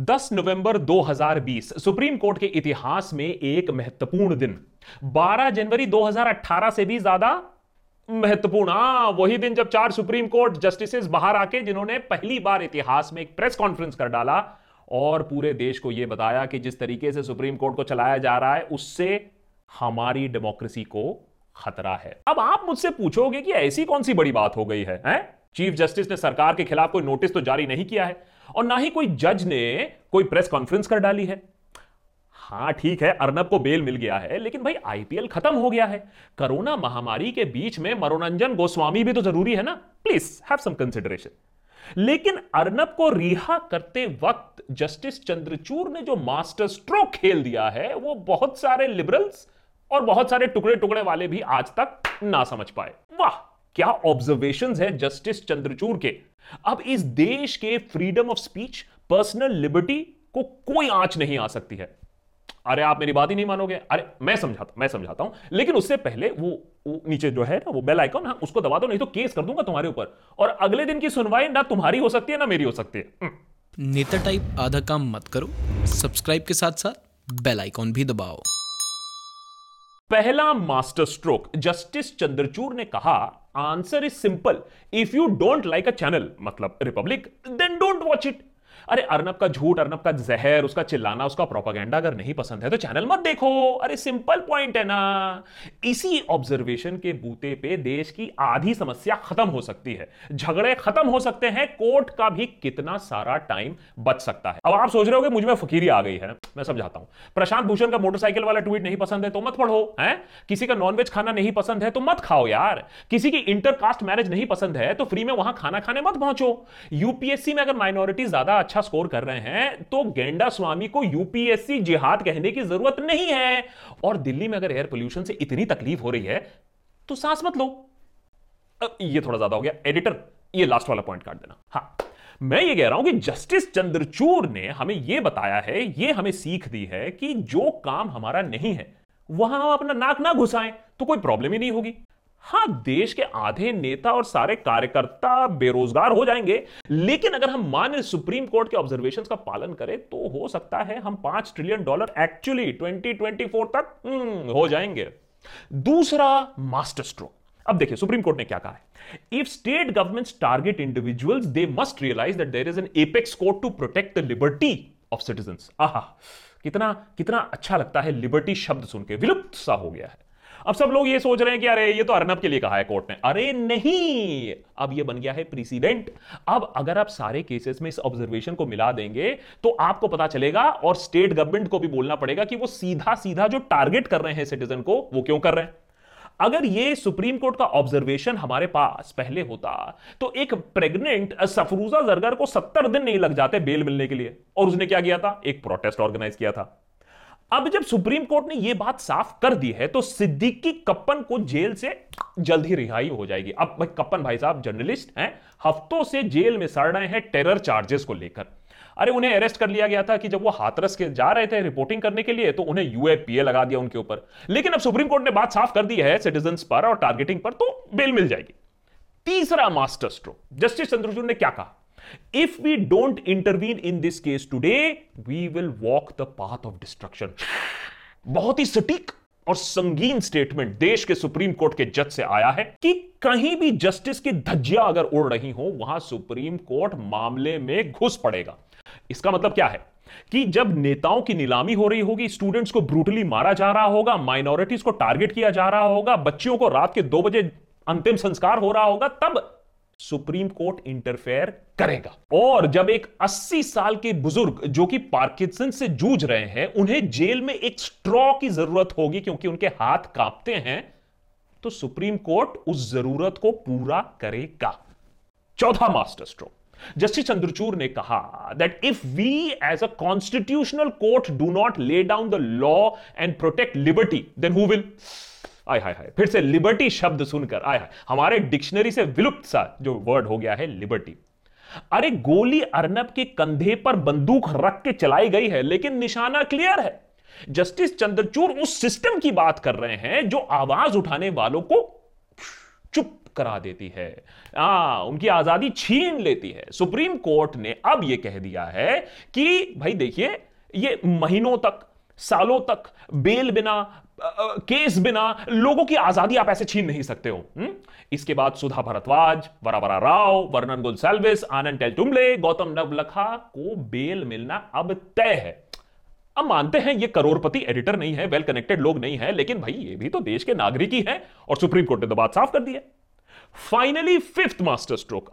10 नवंबर 2020 supreme court के इतिहास में एक महत्वपूर्ण दिन, 12 जनवरी 2018 से भी ज्यादा महत्वपूर्ण। वही दिन जब 4 सुप्रीम कोर्ट जस्टिसेस बाहर आके जिन्होंने पहली बार इतिहास में एक प्रेस कॉन्फ्रेंस कर डाला और पूरे देश को यह बताया कि जिस तरीके से सुप्रीम कोर्ट को चलाया जा रहा है उससे हमारी डेमोक्रेसी को खतरा है। अब आप मुझसे पूछोगे कि ऐसी कौन सी बड़ी बात हो गई है, चीफ जस्टिस ने सरकार के खिलाफ कोई नोटिस तो जारी नहीं किया है और ना ही कोई जज ने कोई प्रेस कॉन्फ्रेंस कर डाली है। हाँ ठीक है, अर्नब को बेल मिल गया है, लेकिन भाई आईपीएल खत्म हो गया है। कोरोना महामारी के बीच में मनोरंजन गोस्वामी भी तो जरूरी है ना, प्लीज हैव सम कंसिडरेशन। लेकिन अर्नब को रिहा करते वक्त जस्टिस चंद्रचूड़ ने जो मास्टर स्ट्रोक खेल दिया है वो बहुत सारे लिबरल्स और बहुत सारे टुकड़े टुकड़े वाले भी आज तक ना समझ पाए। वाह क्या ऑब्जर्वेशंस है जस्टिस चंद्रचूड़ के। अब इस देश के freedom of speech, personal liberty को कोई आंच नहीं आ सकती है। अरे आप मेरी बात ही नहीं मानोगे, अरे मैं समझाता हूं, लेकिन उससे पहले वो नीचे जो है ना वो बेल आइकॉन, हाँ उसको दबा दो, नहीं तो केस कर दूंगा तुम्हारे ऊपर और अगले दिन की सुनवाई ना तुम्हारी हो सकती है ना मेरी हो सकती है। नेता टाइप आधा काम मत करो, सब्सक्राइब के साथ साथ बेल आइकॉन भी दबाओ। पहला मास्टर स्ट्रोक, जस्टिस चंद्रचूड़ ने कहा answer is simple, if you don't like a channel, मतलब Republic, then don't watch it. अरे अर्नब का झूठ, अर्नब का जहर, उसका चिल्लाना, उसका प्रोपागेंडा अगर नहीं पसंद है तो चैनल मत देखो। अरे सिंपल पॉइंट है ना। इसी ऑब्जर्वेशन के बूते पे देश की आधी समस्या खत्म हो सकती है, झगड़े खत्म हो सकते हैं, कोर्ट का भी कितना सारा टाइम बच सकता है। अब आप सोच रहे हो कि मुझ में फकीरी आ गई है, मैं समझाता हूं। प्रशांत भूषण का मोटरसाइकिल वाला ट्वीट नहीं पसंद है तो मत पढ़ो, है किसी का नॉनवेज खाना नहीं पसंद है तो मत खाओ यार, किसी की इंटरकास्ट मैरिज नहीं पसंद है तो फ्री में वहां खाना खाने मत पहुंचो। यूपीएससी में अगर माइनॉरिटी ज्यादा अच्छा स्कोर कर रहे हैं तो गेंडा स्वामी को यूपीएससी जिहाद कहने की जरूरत नहीं है। और दिल्ली में अगर एयर पोल्यूशन से इतनी तकलीफ हो रही है तो सांस मत लो। ये थोड़ा ज्यादा हो गया एडिटर, ये लास्ट वाला पॉइंट काट देना। हाँ मैं ये कह रहा हूं कि जस्टिस चंद्रचूड़ ने हमें यह बताया है, यह हमें सीख दी है कि जो काम हमारा नहीं है वहां हम अपना नाक ना घुसाएं तो कोई प्रॉब्लम ही नहीं होगी। हाँ देश के आधे नेता और सारे कार्यकर्ता बेरोजगार हो जाएंगे, लेकिन अगर हम माने सुप्रीम कोर्ट के ऑब्जर्वेशंस का पालन करें तो हो सकता है हम $5 ट्रिलियन एक्चुअली 2024 तक हो जाएंगे। दूसरा मास्टर स्ट्रोक, अब देखिए सुप्रीम कोर्ट ने क्या कहा है, if state governments target individuals they must realize that there is an apex court to protect the liberty of citizens. आहा कितना अच्छा लगता है लिबर्टी शब्द सुन के, विलुप्त सा हो गया है। अब सब लोग ये सोच रहे हैं कि अरे ये तो अर्नब के लिए कहा है कोर्ट ने। अरे नहीं, अब ये बन गया है प्रेसिडेंट। अब अगर आप सारे केसेस में इस ऑब्जर्वेशन को मिला देंगे तो आपको पता चलेगा और स्टेट गवर्नमेंट को भी बोलना पड़ेगा कि वो सीधा जो टारगेट कर रहे हैं सिटीजन को वो क्यों कर रहे हैं। अगर ये सुप्रीम कोर्ट का ऑब्जर्वेशन हमारे पास पहले होता तो एक प्रेग्नेंट सफरूजा जरगर को 70 दिन नहीं लग जाते बेल मिलने के लिए, और उसने क्या किया था, एक प्रोटेस्ट ऑर्गेनाइज किया था। अब जब सुप्रीम कोर्ट ने यह बात साफ कर दी है तो सिद्दीकी कप्पन को जेल से जल्द ही रिहाई हो जाएगी। अब भाई कप्पन भाई साहब जर्नलिस्ट हैं, हफ्तों से जेल में सड़ रहे हैं टेरर चार्जेस को लेकर। अरे उन्हें अरेस्ट कर लिया गया था कि जब वो हाथरस के जा रहे थे रिपोर्टिंग करने के लिए तो उन्हें यूएपीए लगा दिया उनके ऊपर। लेकिन अब सुप्रीम कोर्ट ने बात साफ कर दी है सिटीजंस पर और टारगेटिंग पर, तो बेल मिल जाएगी। तीसरा मास्टर स्ट्रोक, जस्टिस चंद्रचूड़ ने क्या कहा, If we don't intervene in this case today, we will walk the path of destruction. बहुत ही सटीक और संगीन स्टेटमेंट देश के सुप्रीम कोर्ट के जज से आया है कि कहीं भी जस्टिस की धज्जियां अगर उड़ रही हो वहां सुप्रीम कोर्ट मामले में घुस पड़ेगा। इसका मतलब क्या है कि जब नेताओं की नीलामी हो रही होगी, स्टूडेंट्स को ब्रूटली मारा जा रहा होगा, माइनॉरिटीज को टारगेट किया जा रहा होगा, बच्चियों को रात के 2 बजे अंतिम संस्कार हो रहा होगा, तब सुप्रीम कोर्ट इंटरफेयर करेगा। और जब एक 80 साल के बुजुर्ग जो कि पार्किंसन से जूझ रहे हैं उन्हें जेल में एक स्ट्रॉ की जरूरत होगी क्योंकि उनके हाथ कांपते हैं, तो सुप्रीम कोर्ट उस जरूरत को पूरा करेगा। चौथा मास्टर स्ट्रोक, जस्टिस चंद्रचूड़ ने कहा that if we as a constitutional court do not lay down the law and protect liberty then who will. आय हाय हाय, फिर से लिबर्टी शब्द सुनकर आय हाय, हमारे डिक्शनरी से विलुप्त सा जो वर्ड हो गया है लिबर्टी। अरे गोली अर्नब के कंधे पर बंदूक रख के चलाई गई है लेकिन निशाना क्लियर है। जस्टिस चंद्रचूड़ उस सिस्टम की बात कर रहे हैं जो आवाज उठाने वालों को चुप करा देती है, उनकी आजादी छीन लेती है। सुप्रीम कोर्ट ने अब यह कह दिया है कि भाई देखिए, ये महीनों तक, सालों तक बेल बिना, केस बिना लोगों की आजादी आप ऐसे छीन नहीं सकते हो। इसके बाद सुधा भारद्वाज, वरा वरा राव, वर्नन गोन्साल्वेस, आनंद टेल्टुम्बडे, गौतम नवलखा को बेल मिलना अब तय है। अब मानते हैं ये करोड़पति एडिटर नहीं है, वेल कनेक्टेड लोग नहीं है, लेकिन भाई ये भी तो देश के नागरिक ही हैं, और सुप्रीम कोर्ट ने तो बात साफ कर दी है। फाइनली फिफ्थ मास्टर स्ट्रोक,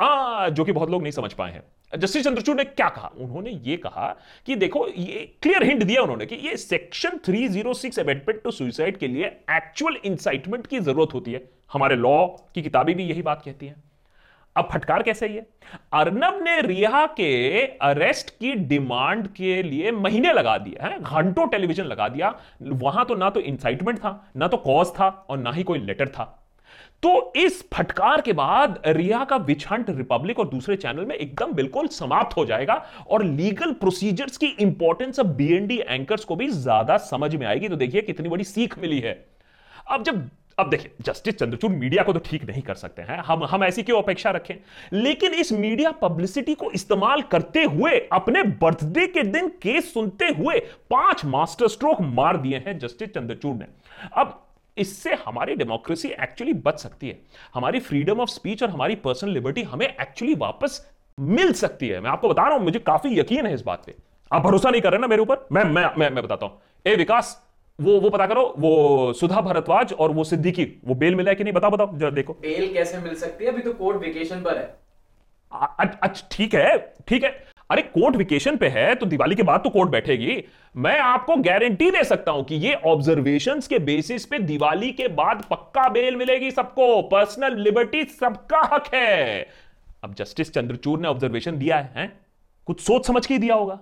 जो कि बहुत लोग नहीं समझ पाए हैं, जस्टिस चंद्रचूड़ ने क्या कहा? उन्होंने ये कहा कि देखो, ये क्लियर हिंट दिया उन्होंने कि ये सेक्शन 306 अमेंडमेंट टू सुसाइड के लिए एक्चुअल इंसाइटमेंट की जरूरत होती है। हमारे लॉ की किताबें भी यही बात कहती हैं। अब फटकार कैसे ही है? अर्नब ने रिहा के अरेस्ट की डिमांड के लिए महीने लगा दिया है, घंटों टेलीविजन लगा दिया। वहां तो ना तो इंसाइटमेंट था, ना तो कॉज था, और ना ही कोई लेटर था। तो इस फटकार के बाद रिहा का विछंट रिपब्लिक और दूसरे चैनल में एकदम बिल्कुल समाप्त हो जाएगा, और लीगल प्रोसीजर्स की इंपॉर्टेंस अब बीएनडी एंकर्स को भी ज्यादा समझ में आएगी। तो देखिए कितनी बड़ी सीख मिली है। अब देखिए, जस्टिस चंद्रचूड़ मीडिया को तो ठीक नहीं कर सकते हैं, हम ऐसी क्यों अपेक्षा रखें, लेकिन इस मीडिया पब्लिसिटी को इस्तेमाल करते हुए अपने बर्थडे के दिन केस सुनते हुए 5 मास्टर स्ट्रोक मार दिए हैं जस्टिस चंद्रचूड़ ने। अब इससे हमारी डेमोक्रेसी एक्चुअली बच सकती है, हमारी फ्रीडम ऑफ स्पीच और हमारी पर्सनल लिबर्टी हमें एक्चुअली वापस मिल सकती है। मैं आपको बता रहा हूं, मुझे काफी यकीन है इस बात पे। आप भरोसा नहीं कर रहे ना मेरे ऊपर? मैं बताता हूं। ए विकास, वो पता करो, वो सुधा भारद्वाज और वो सिद्दीकी, वो बेल मिला है कि नहीं, बताओ जरा। देखो बेल कैसे मिल सकती है, अभी तो कोर्ट वेकेशन पर है। अच्छा ठीक है, अरे कोर्ट वेकेशन पे है तो दिवाली के बाद तो कोर्ट बैठेगी। मैं आपको गारंटी दे सकता हूं कि ये ऑब्जर्वेशंस के बेसिस पे दिवाली के बाद पक्का बेल मिलेगी सबको। पर्सनल लिबर्टी सबका हक है। अब जस्टिस चंद्रचूड़ ने ऑब्जर्वेशन दिया है, कुछ सोच समझ के दिया होगा।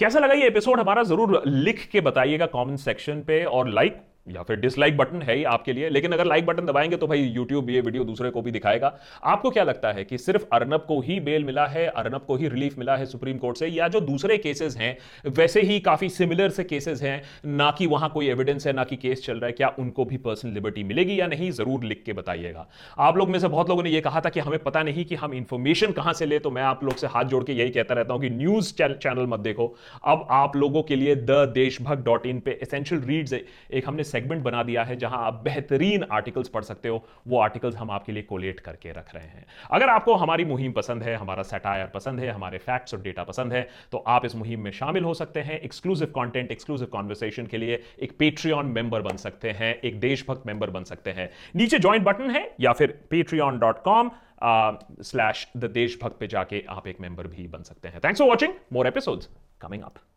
कैसा लगा ये एपिसोड हमारा, जरूर लिख के बताइएगा कमेंट सेक्शन पे, और लाइक या फिर डिसलाइक बटन है ही आपके लिए। लेकिन अगर लाइक बटन दबाएंगे तो भाई YouTube ये वीडियो दूसरे को भी दिखाएगा। आपको क्या लगता है कि सिर्फ अर्नब को ही बेल मिला है, अर्नब को ही रिलीफ मिला है सुप्रीम कोर्ट से, या जो दूसरे केसेस हैं वैसे ही काफी सिमिलर से केसेस हैं, ना कि वहां कोई एविडेंस है, ना कि केस चल रहा है, क्या उनको भी पर्सनल लिबर्टी मिलेगी या नहीं? जरूर लिख के बताइएगा। आप लोग में से बहुत लोगों ने यह कहा था कि हमें पता नहीं कि हम इंफॉर्मेशन कहां से ले, तो मैं आप लोग से हाथ जोड़ के यही कहता रहता हूं कि न्यूज चैनल मत देखो। अब आप लोगों के लिए द देशभक्त.in पे एसेंशियल रीड्स एक हमने सेगमेंट बना दिया है, जहां आप बेहतरीन आर्टिकल्स पढ़ सकते हो। वो आर्टिकल्स हम आपके लिए कोलेट करके रख रहे हैं। अगर आपको हमारी मुहिम पसंद है, हमारा सटायर पसंद है, हमारे फैक्ट्स और डेटा पसंद है, तो आप इस मुहिम में शामिल हो सकते हैं। एक्सक्लूसिव कंटेंट, एक्सक्लूसिव कॉन्वर्सेशन के लिए एक पेट्रियन मेंबर बन सकते हैं, एक देशभक्त मेंबर बन सकते हैं। नीचे ज्वाइन बटन है, या फिर patreon.com/theDeshbhakt पे जाके आप एक मेंबर भी बन सकते हैं। Thanks for watching. More episodes coming up.